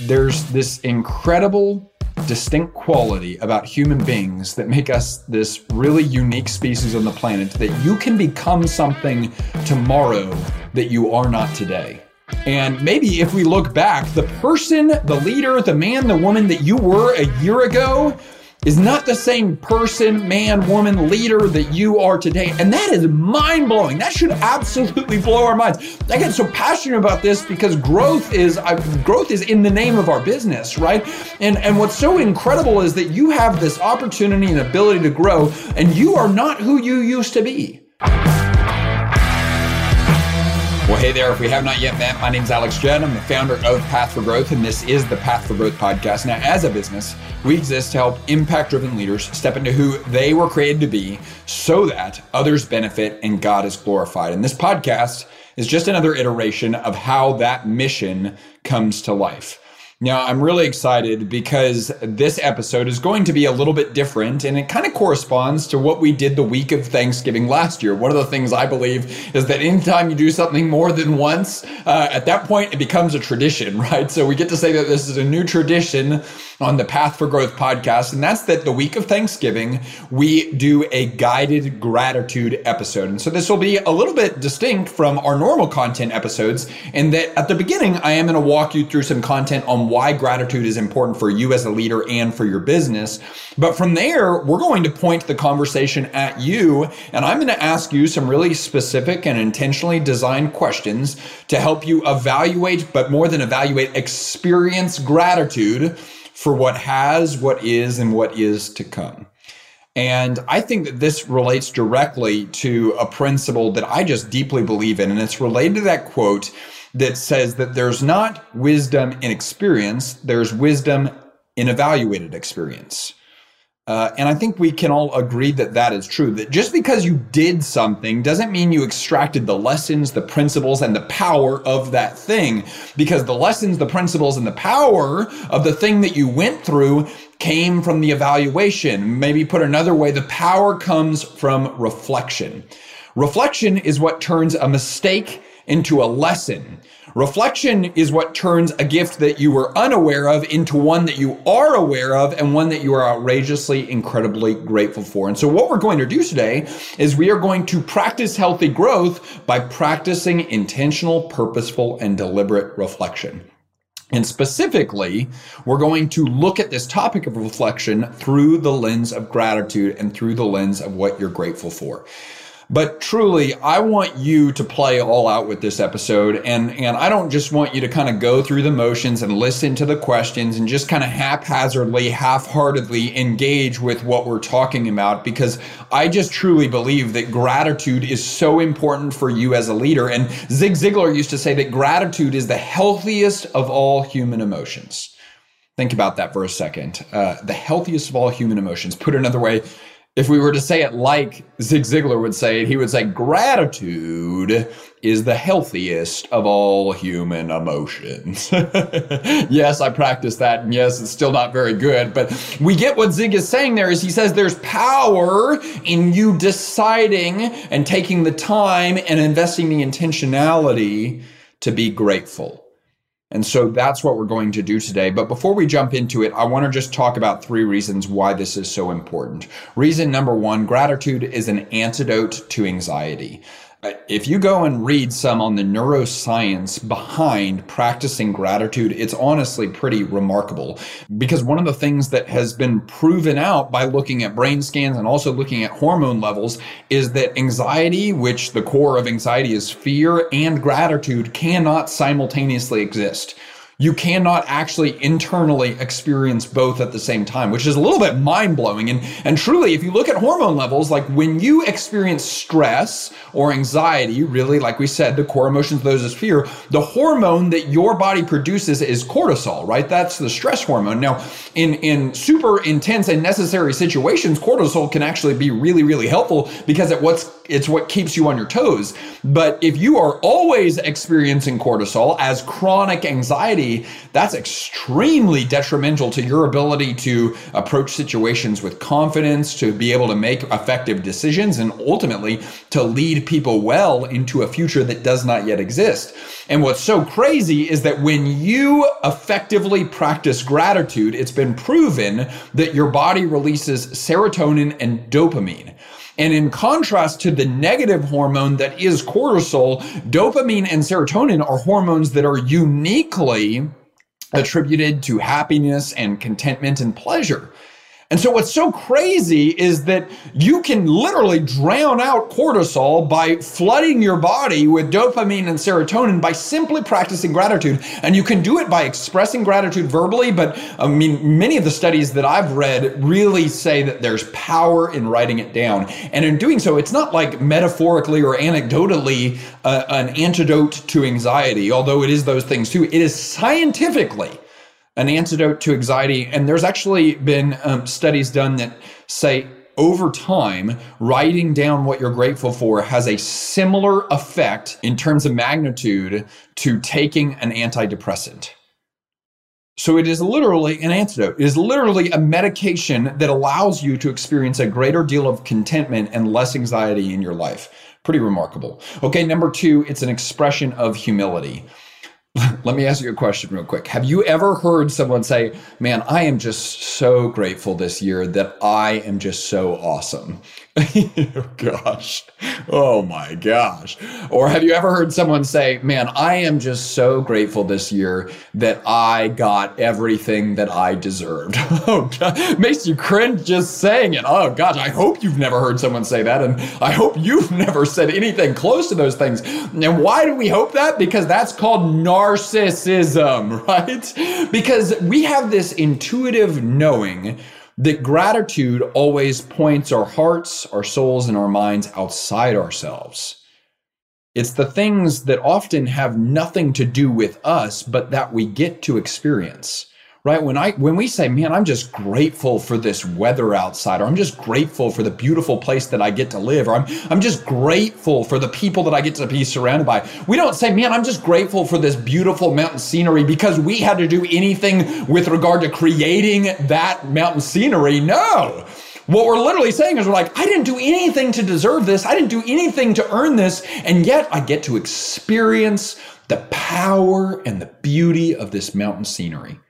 There's this incredible, distinct quality about human beings that make us this really unique species on the planet, that you can become something tomorrow that you are not today. And maybe if we look back, the person, the leader, the man, the woman that you were a year ago is not the same person, man, woman, leader that you are today. And that is mind-blowing. That should absolutely blow our minds. I get so passionate about this because growth is in the name of our business, right? And what's so incredible is that you have this opportunity and ability to grow, and you are not who you used to be. Well, hey there, if we have not yet met, my name is Alex Jen. I'm the founder of Path for Growth, and this is the Path for Growth podcast. Now, as a business, we exist to help impact-driven leaders step into who they were created to be so that others benefit and God is glorified. And this podcast is just another iteration of how that mission comes to life. Now, I'm really excited because this episode is going to be a little bit different, and it kind of corresponds to what we did the week of Thanksgiving last year. One of the things I believe is that anytime you do something more than once, at that point, it becomes a tradition, right? So we get to say that this is a new tradition on the Path for Growth podcast, and that's that the week of Thanksgiving, we do a guided gratitude episode. And so this will be a little bit distinct from our normal content episodes, in that at the beginning, I am going to walk you through some content on why gratitude is important for you as a leader and for your business. But from there, we're going to point the conversation at you, and I'm going to ask you some really specific and intentionally designed questions to help you evaluate, but more than evaluate, experience gratitude for what has, what is, and what is to come. And I think that this relates directly to a principle that I just deeply believe in, and it's related to that quote that says that there's not wisdom in experience, there's wisdom in evaluated experience. And I think we can all agree that that is true, that just because you did something doesn't mean you extracted the lessons, the principles, and the power of that thing, because the lessons, the principles, and the power of the thing that you went through came from the evaluation. Maybe put another way, the power comes from reflection. Reflection is what turns a mistake into a lesson. Reflection is what turns a gift that you were unaware of into one that you are aware of and one that you are outrageously, incredibly grateful for. And so what we're going to do today is we are going to practice healthy growth by practicing intentional, purposeful, and deliberate reflection. And specifically, we're going to look at this topic of reflection through the lens of gratitude and through the lens of what you're grateful for. But truly, I want you to play all out with this episode, and I don't just want you to kind of go through the motions and listen to the questions and just kind of haphazardly, half-heartedly engage with what we're talking about, because I just truly believe that gratitude is so important for you as a leader. And Zig Ziglar used to say that gratitude is the healthiest of all human emotions. Think about that for a second. The healthiest of all human emotions. Put another way, if we were to say it like Zig Ziglar would say it, he would say gratitude is the healthiest of all human emotions. Yes, I practiced that, and yes, it's still not very good, but we get what Zig is saying there. Is he says there's power in you deciding and taking the time and investing the intentionality to be grateful. And so that's what we're going to do today. But before we jump into it, I want to just talk about three reasons why this is so important. Reason number one, gratitude is an antidote to anxiety. If you go and read some on the neuroscience behind practicing gratitude, it's honestly pretty remarkable, because one of the things that has been proven out by looking at brain scans and also looking at hormone levels is that anxiety, which the core of anxiety is fear, and gratitude cannot simultaneously exist. You cannot actually internally experience both at the same time, which is a little bit mind-blowing. And truly, if you look at hormone levels, like when you experience stress or anxiety, really, like we said, the core emotions of those is fear, the hormone that your body produces is cortisol, right? That's the stress hormone. Now, in super intense and necessary situations, cortisol can actually be really, really helpful, because at what's it's what keeps you on your toes. But if you are always experiencing cortisol as chronic anxiety, that's extremely detrimental to your ability to approach situations with confidence, to be able to make effective decisions, and ultimately to lead people well into a future that does not yet exist. And what's so crazy is that when you effectively practice gratitude, it's been proven that your body releases serotonin and dopamine. And in contrast to the negative hormone that is cortisol, dopamine and serotonin are hormones that are uniquely attributed to happiness and contentment and pleasure. And so what's so crazy is that you can literally drown out cortisol by flooding your body with dopamine and serotonin by simply practicing gratitude. And you can do it by expressing gratitude verbally. But I mean, many of the studies that I've read really say that there's power in writing it down. And in doing so, it's not like metaphorically or anecdotally an antidote to anxiety, although it is those things too. It is scientifically an antidote to anxiety. And there's actually been studies done that say over time, writing down what you're grateful for has a similar effect in terms of magnitude to taking an antidepressant. So it is literally an antidote. It is literally a medication that allows you to experience a greater deal of contentment and less anxiety in your life. Pretty remarkable. Okay, number two, it's an expression of humility. Let me ask you a question real quick. Have you ever heard someone say, man, I am just so grateful this year that I am just so awesome? Gosh. Oh my gosh. Or have you ever heard someone say, man, I am just so grateful this year that I got everything that I deserved? Oh, God. Makes you cringe just saying it. Oh gosh, I hope you've never heard someone say that. And I hope you've never said anything close to those things. And why do we hope that? Because that's called narcissism, right? Because we have this intuitive knowing that gratitude always points our hearts, our souls, and our minds outside ourselves. It's the things that often have nothing to do with us, but that we get to experience, right? When we say, man, I'm just grateful for this weather outside, or I'm just grateful for the beautiful place that I get to live, or I'm just grateful for the people that I get to be surrounded by. We don't say, man, I'm just grateful for this beautiful mountain scenery because we had to do anything with regard to creating that mountain scenery. No. What we're literally saying is we're like, I didn't do anything to deserve this. I didn't do anything to earn this. And yet I get to experience the power and the beauty of this mountain scenery.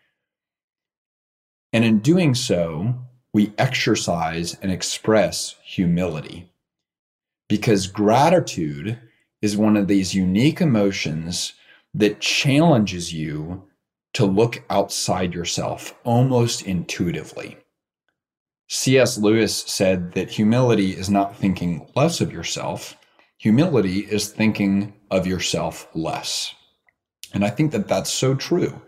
And in doing so, we exercise and express humility, because gratitude is one of these unique emotions that challenges you to look outside yourself almost intuitively. C.S. Lewis said that humility is not thinking less of yourself. Humility is thinking of yourself less. And I think that that's so true.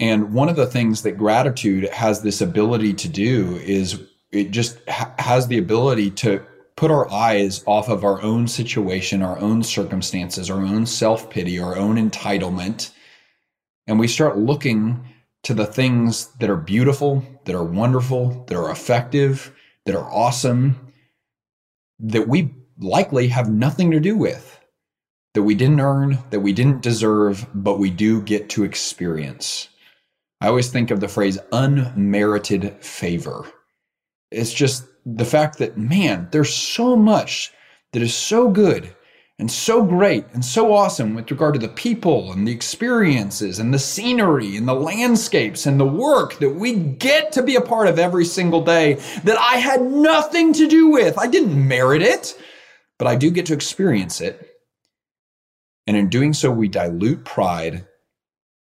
And one of the things that gratitude has this ability to do is it just has the ability to put our eyes off of our own situation, our own circumstances, our own self-pity, our own entitlement. And we start looking to the things that are beautiful, that are wonderful, that are effective, that are awesome, that we likely have nothing to do with, that we didn't earn, that we didn't deserve, but we do get to experience. I always think of the phrase unmerited favor. It's just the fact that, man, there's so much that is so good and so great and so awesome with regard to the people and the experiences and the scenery and the landscapes and the work that we get to be a part of every single day that I had nothing to do with. I didn't merit it, but I do get to experience it. And in doing so, we dilute pride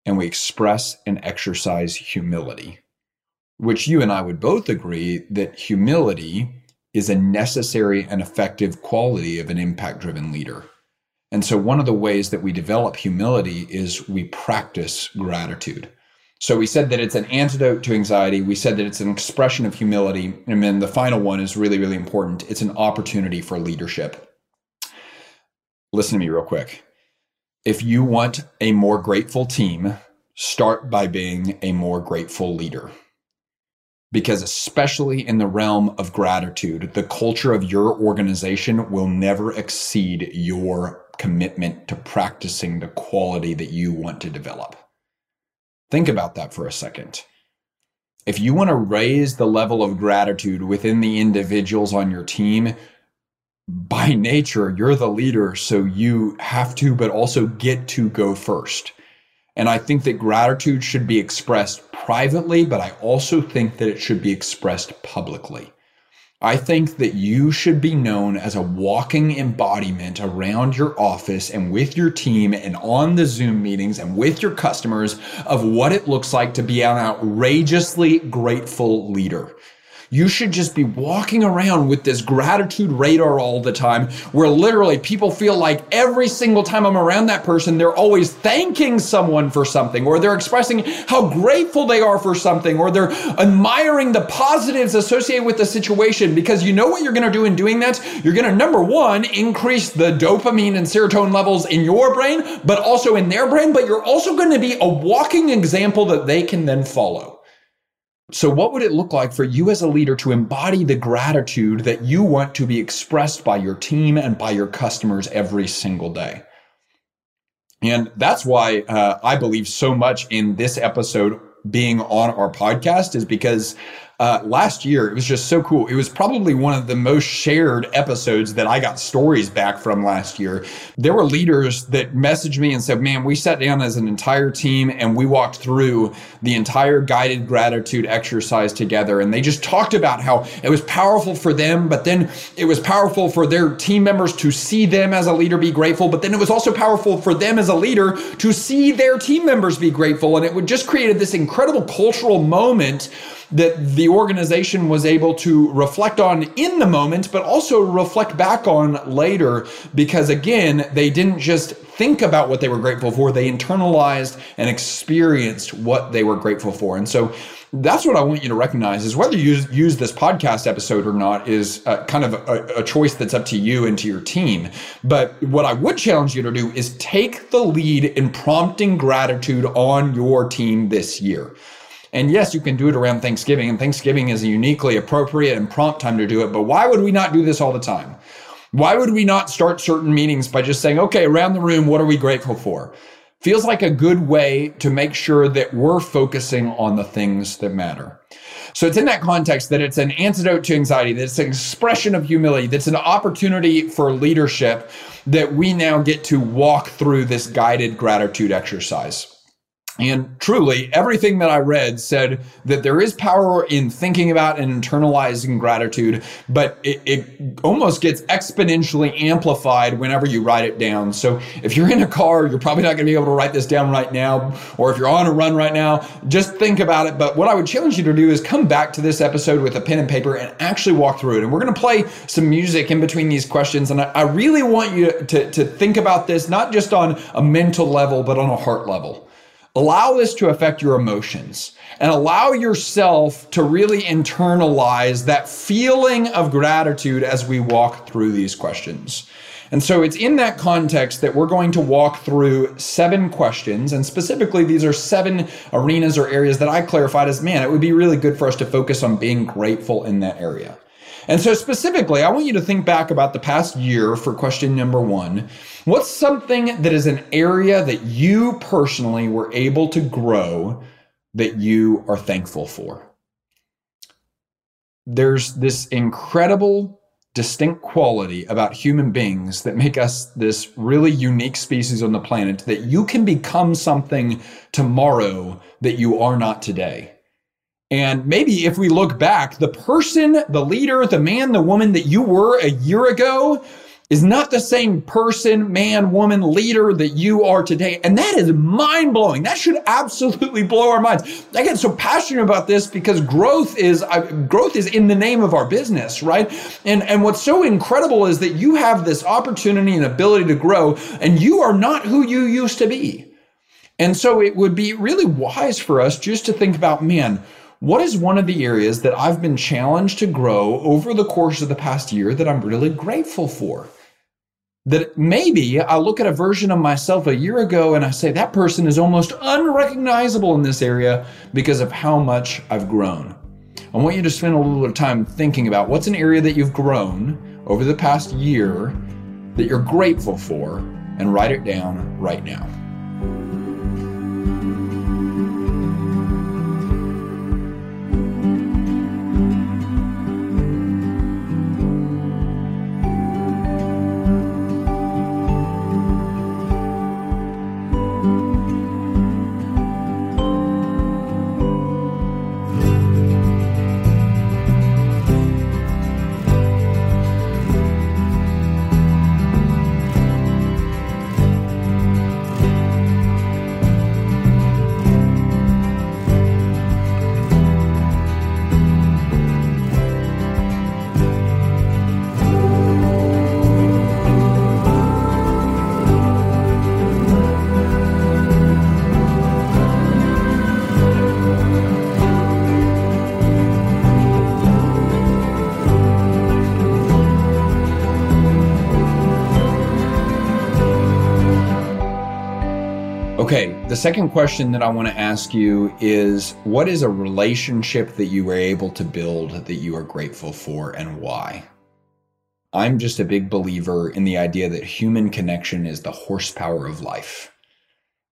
and we express and exercise humility, which you and I would both agree that humility is a necessary and effective quality of an impact-driven leader. And so one of the ways that we develop humility is we practice gratitude. So we said that it's an antidote to anxiety. We said that it's an expression of humility. And then the final one is really, really important. It's an opportunity for leadership. Listen to me real quick. If you want a more grateful team, start by being a more grateful leader. because especially in the realm of gratitude, the culture of your organization will never exceed your commitment to practicing the quality that you want to develop. Think about that for a second. If you want to raise the level of gratitude within the individuals on your team, by nature, you're the leader, so you have to, but also get to go first. And I think that gratitude should be expressed privately, but I also think that it should be expressed publicly. I think that you should be known as a walking embodiment around your office and with your team and on the Zoom meetings and with your customers of what it looks like to be an outrageously grateful leader. You should just be walking around with this gratitude radar all the time, where literally people feel like every single time I'm around that person, they're always thanking someone for something, or they're expressing how grateful they are for something, or they're admiring the positives associated with the situation. Because you know what you're going to do in doing that? You're going to, number one, increase the dopamine and serotonin levels in your brain, but also in their brain. But you're also going to be a walking example that they can then follow. So what would it look like for you as a leader to embody the gratitude that you want to be expressed by your team and by your customers every single day? And that's why I believe so much in this episode being on our podcast, is because last year, it was just so cool. It was probably one of the most shared episodes that I got stories back from last year. There were leaders that messaged me and said, man, we sat down as an entire team and we walked through the entire guided gratitude exercise together. And they just talked about how it was powerful for them, but then it was powerful for their team members to see them as a leader be grateful. But then it was also powerful for them as a leader to see their team members be grateful. And it would just created this incredible cultural moment that the organization was able to reflect on in the moment, but also reflect back on later, because again, they didn't just think about what they were grateful for, they internalized and experienced what they were grateful for. And so that's what I want you to recognize, is whether you use this podcast episode or not is kind of a choice that's up to you and to your team. But what I would challenge you to do is take the lead in prompting gratitude on your team this year. And yes, you can do it around Thanksgiving, and Thanksgiving is a uniquely appropriate and prompt time to do it. But why would we not do this all the time? Why would we not start certain meetings by just saying, okay, around the room, what are we grateful for? Feels like a good way to make sure that we're focusing on the things that matter. So it's in that context that it's an antidote to anxiety, that it's an expression of humility, that's an opportunity for leadership, that we now get to walk through this guided gratitude exercise. And truly, everything that I read said that there is power in thinking about and internalizing gratitude, but it almost gets exponentially amplified whenever you write it down. So if you're in a car, you're probably not going to be able to write this down right now, or if you're on a run right now, just think about it. But what I would challenge you to do is come back to this episode with a pen and paper and actually walk through it. And we're going to play some music in between these questions. And I really want you to think about this, not just on a mental level, but on a heart level. Allow this to affect your emotions and allow yourself to really internalize that feeling of gratitude as we walk through these questions. And so it's in that context that we're going to walk through 7 questions. And specifically, these are 7 arenas or areas that I clarified as, man, it would be really good for us to focus on being grateful in that area. And so specifically, I want you to think back about the past year for question number 1. What's something that is an area that you personally were able to grow that you are thankful for? There's this incredible, distinct quality about human beings that make us this really unique species on the planet, that you can become something tomorrow that you are not today. And maybe if we look back, the person, the leader, the man, the woman that you were a year ago is not the same person, man, woman, leader that you are today. And that is mind-blowing. That should absolutely blow our minds. I get so passionate about this because growth is in the name of our business, right? And what's so incredible is that you have this opportunity and ability to grow, and you are not who you used to be. And so it would be really wise for us just to think about, man, what is one of the areas that I've been challenged to grow over the course of the past year that I'm really grateful for? That maybe I look at a version of myself a year ago and I say, that person is almost unrecognizable in this area because of how much I've grown. I want you to spend a little bit of time thinking about what's an area that you've grown over the past year that you're grateful for, and write it down right now. Okay, the second question that I want to ask you is, what is a relationship that you were able to build that you are grateful for, and why? I'm just a big believer in the idea that human connection is the horsepower of life.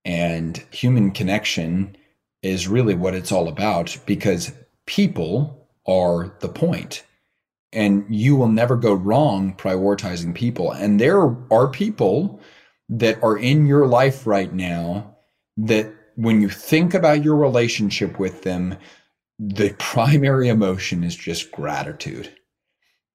And human connection is really what it's all about, because people are the point. And you will never go wrong prioritizing people. And there are people that are in your life right now that when you think about your relationship with them, the primary emotion is just gratitude.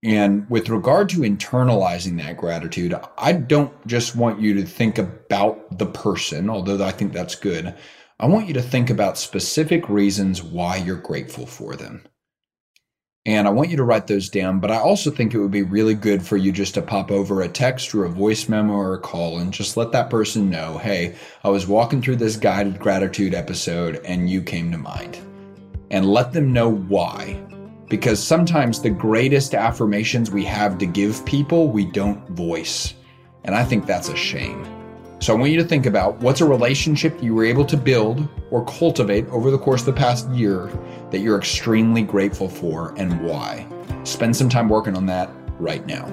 And with regard to internalizing that gratitude, I don't just want you to think about the person, although I think that's good. I want you to think about specific reasons why you're grateful for them. And I want you to write those down, but I also think it would be really good for you just to pop over a text or a voice memo or a call and just let that person know, hey, I was walking through this guided gratitude episode and you came to mind. And let them know why. Because sometimes the greatest affirmations we have to give people, we don't voice. And I think that's a shame. So I want you to think about, what's a relationship you were able to build or cultivate over the course of the past year that you're extremely grateful for, and why? Spend some time working on that right now.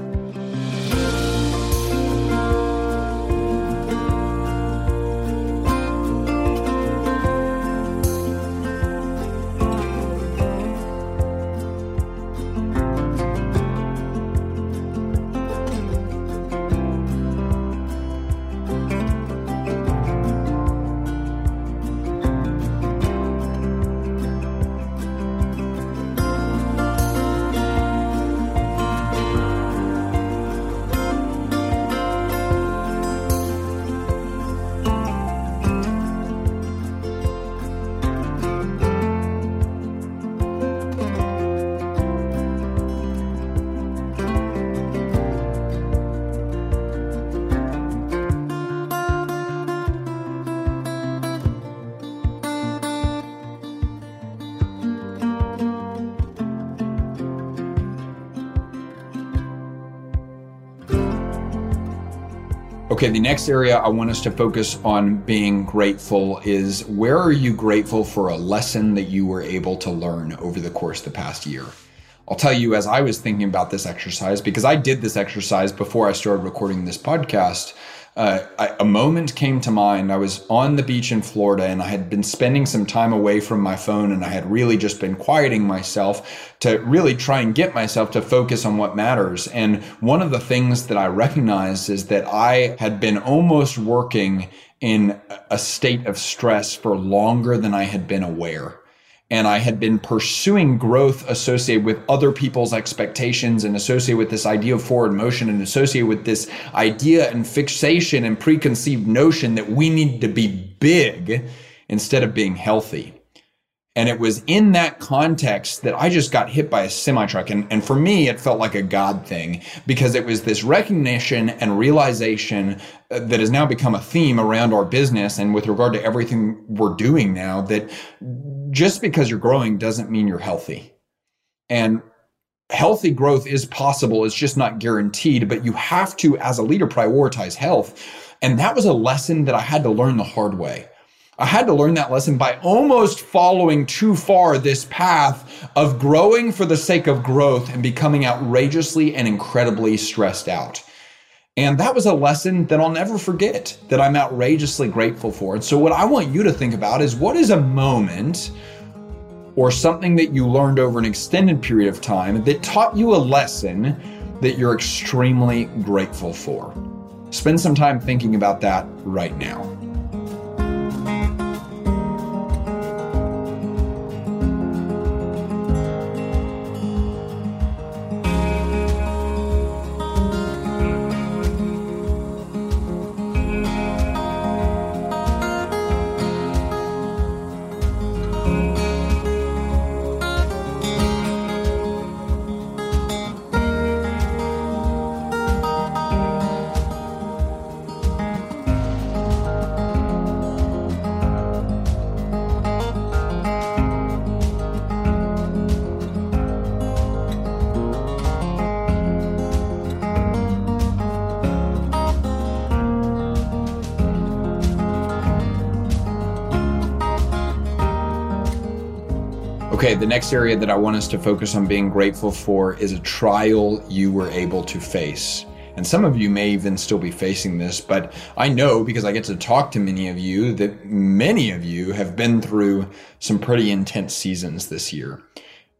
Okay, the next area I want us to focus on being grateful is, where are you grateful for a lesson that you were able to learn over the course of the past year? I'll tell you, as I was thinking about this exercise, because I did this exercise before I started recording this podcast, a moment came to mind. I was on the beach in Florida and I had been spending some time away from my phone, and I had really just been quieting myself to really try and get myself to focus on what matters. And one of the things that I recognized is that I had been almost working in a state of stress for longer than I had been aware. And I had been pursuing growth associated with other people's expectations, and associated with this idea of forward motion, and associated with this idea and fixation and preconceived notion that we need to be big instead of being healthy. And it was in that context that I just got hit by a semi-truck. And for me, it felt like a God thing, because it was this recognition and realization that has now become a theme around our business and with regard to everything we're doing now, that just because you're growing doesn't mean you're healthy. And healthy growth is possible. It's just not guaranteed, but you have to, as a leader, prioritize health. And that was a lesson that I had to learn the hard way. I had to learn that lesson by almost following too far this path of growing for the sake of growth and becoming outrageously and incredibly stressed out. And that was a lesson that I'll never forget, that I'm outrageously grateful for. And so what I want you to think about is, what is a moment or something that you learned over an extended period of time that taught you a lesson that you're extremely grateful for? Spend some time thinking about that right now. Okay, the next area that I want us to focus on being grateful for is a trial you were able to face. And some of you may even still be facing this, but I know, because I get to talk to many of you, that many of you have been through some pretty intense seasons this year.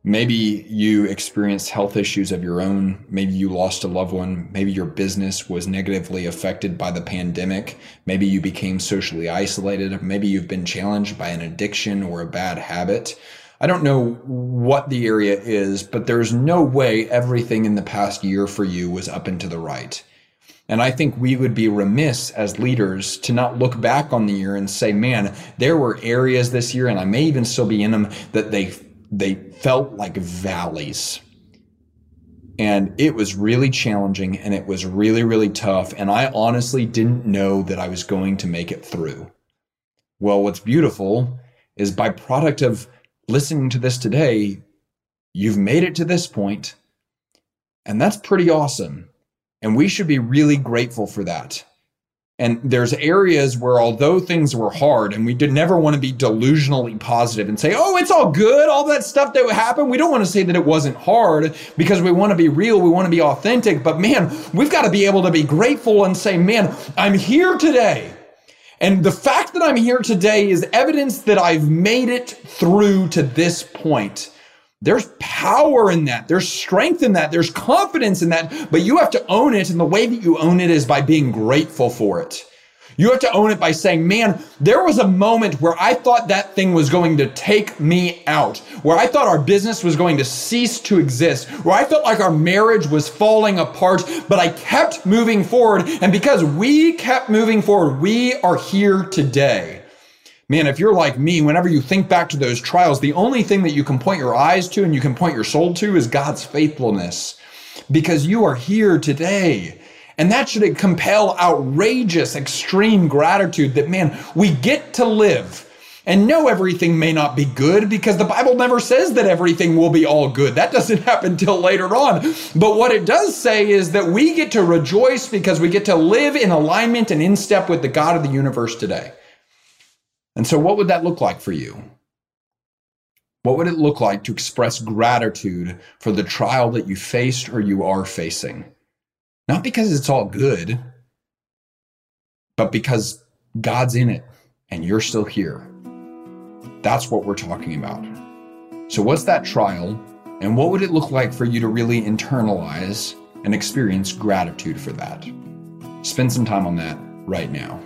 Maybe you experienced health issues of your own. Maybe you lost a loved one. Maybe your business was negatively affected by the pandemic. Maybe you became socially isolated. Maybe you've been challenged by an addiction or a bad habit. I don't know what the area is, but there's no way everything in the past year for you was up and to the right. And I think we would be remiss as leaders to not look back on the year and say, man, there were areas this year, and I may even still be in them, that they felt like valleys. And it was really challenging, and it was really, really tough. And I honestly didn't know that I was going to make it through. Well, what's beautiful is, by product of listening to this today, you've made it to this point, and that's pretty awesome. And we should be really grateful for that. And there's areas where, although things were hard, and we did never want to be delusionally positive and say, oh, it's all good, all that stuff that happened. We don't want to say that it wasn't hard, because we want to be real. We want to be authentic. But man, we've got to be able to be grateful and say, man, I'm here today. And the fact that I'm here today is evidence that I've made it through to this point. There's power in that. There's strength in that. There's confidence in that. But you have to own it. And the way that you own it is by being grateful for it. You have to own it by saying, man, there was a moment where I thought that thing was going to take me out, where I thought our business was going to cease to exist, where I felt like our marriage was falling apart, but I kept moving forward. And because we kept moving forward, we are here today. Man, if you're like me, whenever you think back to those trials, the only thing that you can point your eyes to and you can point your soul to is God's faithfulness, because you are here today. And that should compel outrageous, extreme gratitude that, man, we get to live. And no, everything may not be good, because the Bible never says that everything will be all good. That doesn't happen till later on. But what it does say is that we get to rejoice, because we get to live in alignment and in step with the God of the universe today. And so what would that look like for you? What would it look like to express gratitude for the trial that you faced or you are facing? Not because it's all good, but because God's in it and you're still here. That's what we're talking about. So what's that trial, and what would it look like for you to really internalize and experience gratitude for that? Spend some time on that right now.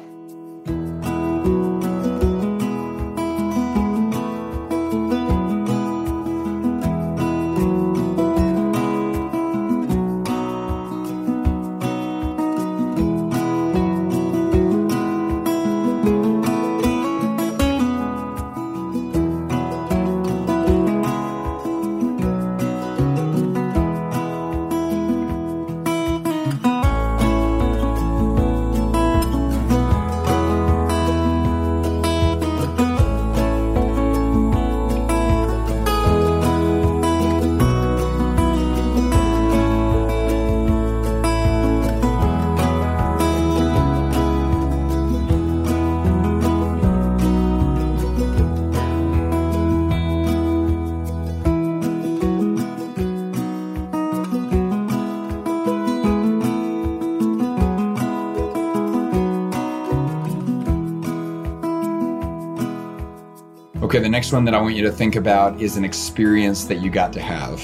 Okay, the next one that I want you to think about is an experience that you got to have.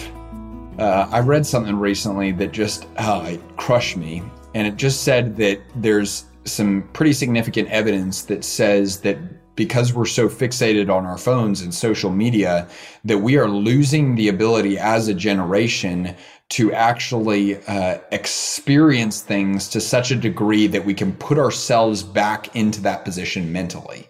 I read something recently that just it crushed me. And it just said that there's some pretty significant evidence that says that because we're so fixated on our phones and social media, that we are losing the ability as a generation to actually experience things to such a degree that we can put ourselves back into that position mentally.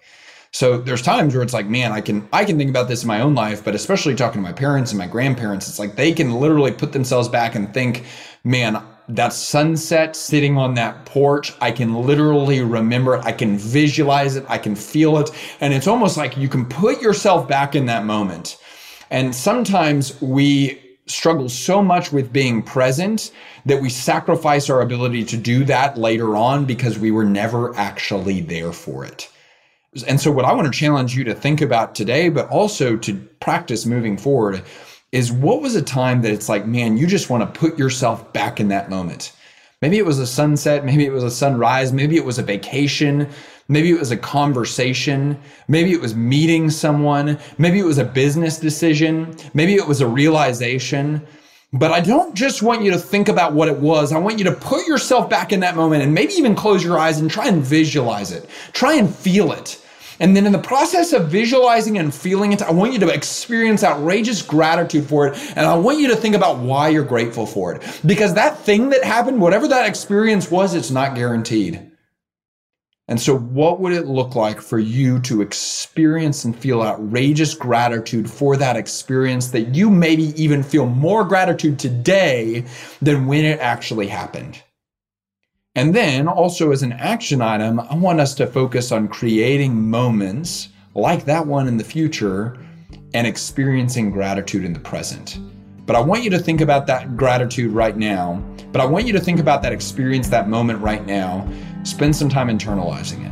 So there's times where it's like, man, I can think about this in my own life, but especially talking to my parents and my grandparents, it's like they can literally put themselves back and think, man, that sunset sitting on that porch, I can literally remember it. I can visualize it. I can feel it. And it's almost like you can put yourself back in that moment. And sometimes we struggle so much with being present that we sacrifice our ability to do that later on because we were never actually there for it. And so what I want to challenge you to think about today, but also to practice moving forward, is what was a time that it's like, man, you just want to put yourself back in that moment. Maybe it was a sunset, maybe it was a sunrise, maybe it was a vacation, maybe it was a conversation, maybe it was meeting someone, maybe it was a business decision, maybe it was a realization. But I don't just want you to think about what it was. I want you to put yourself back in that moment and maybe even close your eyes and try and visualize it. Try and feel it. And then in the process of visualizing and feeling it, I want you to experience outrageous gratitude for it. And I want you to think about why you're grateful for it. Because that thing that happened, whatever that experience was, it's not guaranteed. And so what would it look like for you to experience and feel outrageous gratitude for that experience that you maybe even feel more gratitude today than when it actually happened? And then also as an action item, I want us to focus on creating moments like that one in the future and experiencing gratitude in the present. But I want you to think about that gratitude right now, but I want you to think about that experience, that moment right now. Spend some time internalizing it.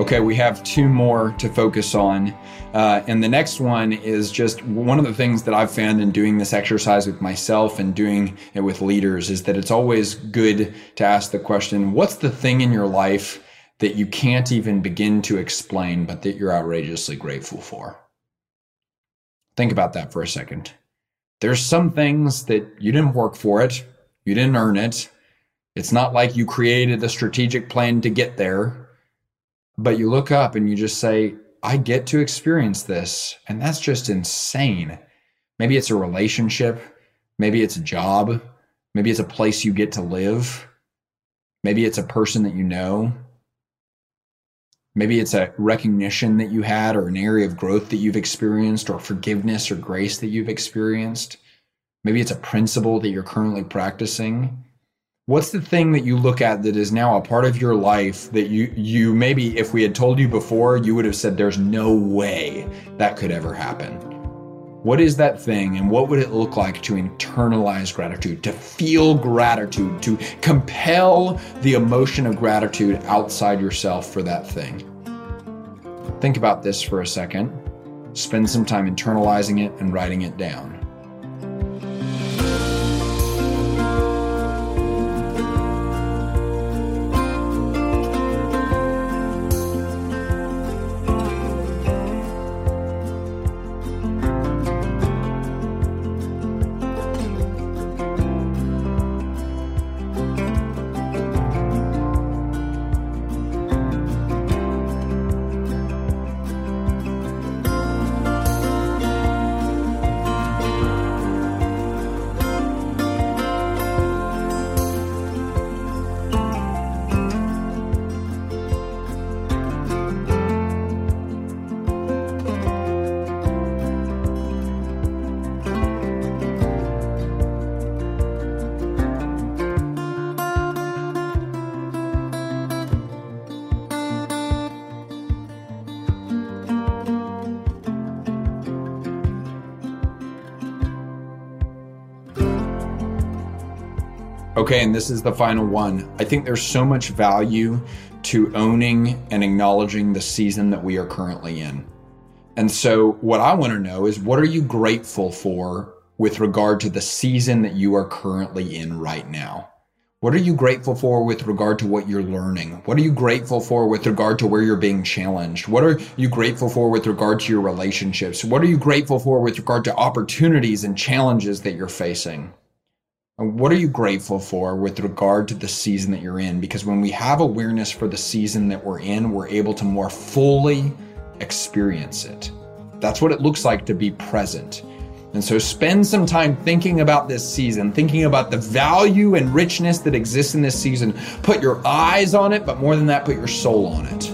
Okay, we have two more to focus on. And the next one is just one of the things that I've found in doing this exercise with myself and doing it with leaders is that it's always good to ask the question, what's the thing in your life that you can't even begin to explain, but that you're outrageously grateful for? Think about that for a second. There's some things that you didn't work for it. You didn't earn it. It's not like you created a strategic plan to get there. But you look up and you just say, I get to experience this. And that's just insane. Maybe it's a relationship. Maybe it's a job. Maybe it's a place you get to live. Maybe it's a person that you know. Maybe it's a recognition that you had or an area of growth that you've experienced or forgiveness or grace that you've experienced. Maybe it's a principle that you're currently practicing. What's the thing that you look at that is now a part of your life that you maybe, if we had told you before, you would have said there's no way that could ever happen? What is that thing, and what would it look like to internalize gratitude, to feel gratitude, to compel the emotion of gratitude outside yourself for that thing? Think about this for a second. Spend some time internalizing it and writing it down. Okay, and this is the final one. I think there's so much value to owning and acknowledging the season that we are currently in. And so what I want to know is, what are you grateful for with regard to the season that you are currently in right now? What are you grateful for with regard to what you're learning? What are you grateful for with regard to where you're being challenged? What are you grateful for with regard to your relationships? What are you grateful for with regard to opportunities and challenges that you're facing? And what are you grateful for with regard to the season that you're in? Because when we have awareness for the season that we're in, we're able to more fully experience it. That's what it looks like to be present. And so spend some time thinking about this season, thinking about the value and richness that exists in this season. Put your eyes on it, but more than that, put your soul on it.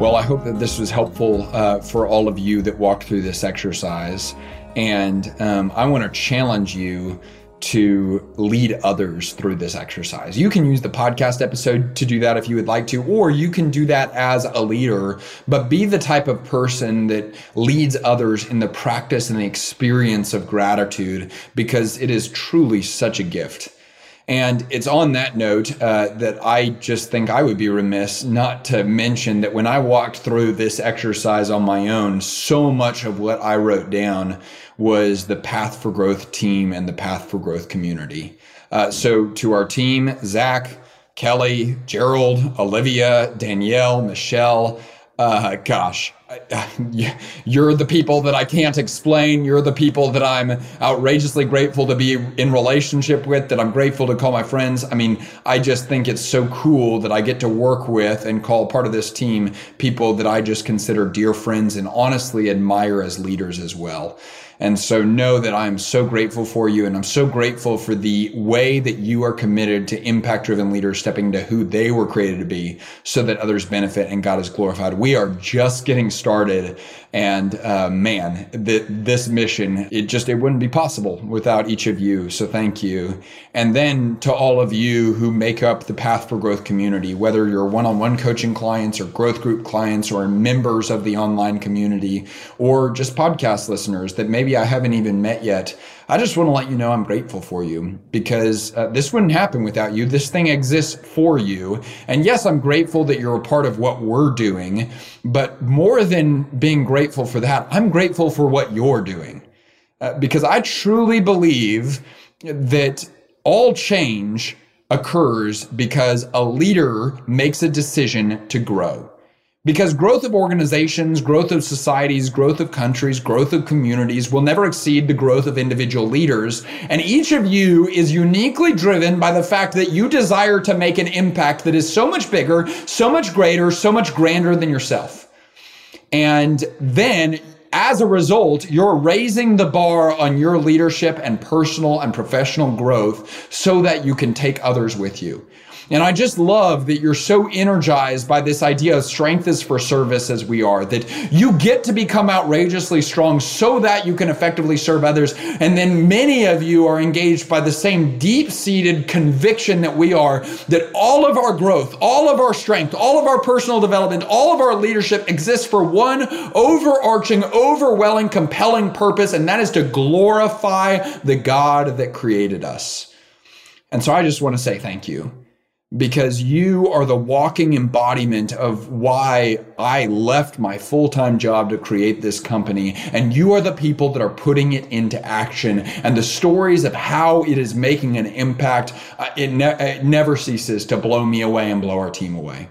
Well, I hope that this was helpful for all of you that walked through this exercise. And I want to challenge you to lead others through this exercise. You can use the podcast episode to do that if you would like to, or you can do that as a leader, but be the type of person that leads others in the practice and the experience of gratitude, because it is truly such a gift. And it's on that note that I just think I would be remiss not to mention that when I walked through this exercise on my own, so much of what I wrote down was the Path for Growth team and the Path for Growth community. So to our team, Zach, Kelly, Gerald, Olivia, Danielle, Michelle, gosh, you're the people that I can't explain. You're the people that I'm outrageously grateful to be in relationship with, that I'm grateful to call my friends. I mean, I just think it's so cool that I get to work with and call part of this team people that I just consider dear friends and honestly admire as leaders as well. And so know that I'm so grateful for you, and I'm so grateful for the way that you are committed to impact-driven leaders stepping to who they were created to be so that others benefit and God is glorified. We are just getting started, and man, this mission, it wouldn't be possible without each of you, so thank you. And then to all of you who make up the Path for Growth community, whether you're one-on-one coaching clients or growth group clients or members of the online community or just podcast listeners that maybe I haven't even met yet, I just want to let you know I'm grateful for you, because this wouldn't happen without you. This thing exists for you. And yes, I'm grateful that you're a part of what we're doing, but more than being grateful for that, I'm grateful for what you're doing, because I truly believe that all change occurs because a leader makes a decision to grow. Because growth of organizations, growth of societies, growth of countries, growth of communities will never exceed the growth of individual leaders. And each of you is uniquely driven by the fact that you desire to make an impact that is so much bigger, so much greater, so much grander than yourself. And then as a result, you're raising the bar on your leadership and personal and professional growth so that you can take others with you. And I just love that you're so energized by this idea of strength is for service, as we are, that you get to become outrageously strong so that you can effectively serve others. And then many of you are engaged by the same deep-seated conviction that we are, that all of our growth, all of our strength, all of our personal development, all of our leadership exists for one overarching, overwhelming, compelling purpose, and that is to glorify the God that created us. And so I just want to say thank you, because you are the walking embodiment of why I left my full-time job to create this company. And you are the people that are putting it into action, and the stories of how it is making an impact, it never ceases to blow me away and blow our team away.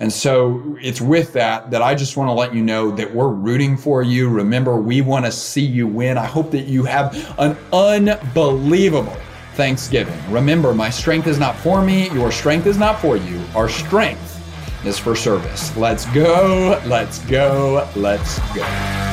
And so it's with that I just want to let you know that we're rooting for you. Remember, we want to see you win. I hope that you have an unbelievable Thanksgiving. Remember, my strength is not for me. Your strength is not for you. Our strength is for service. Let's go. Let's go. Let's go.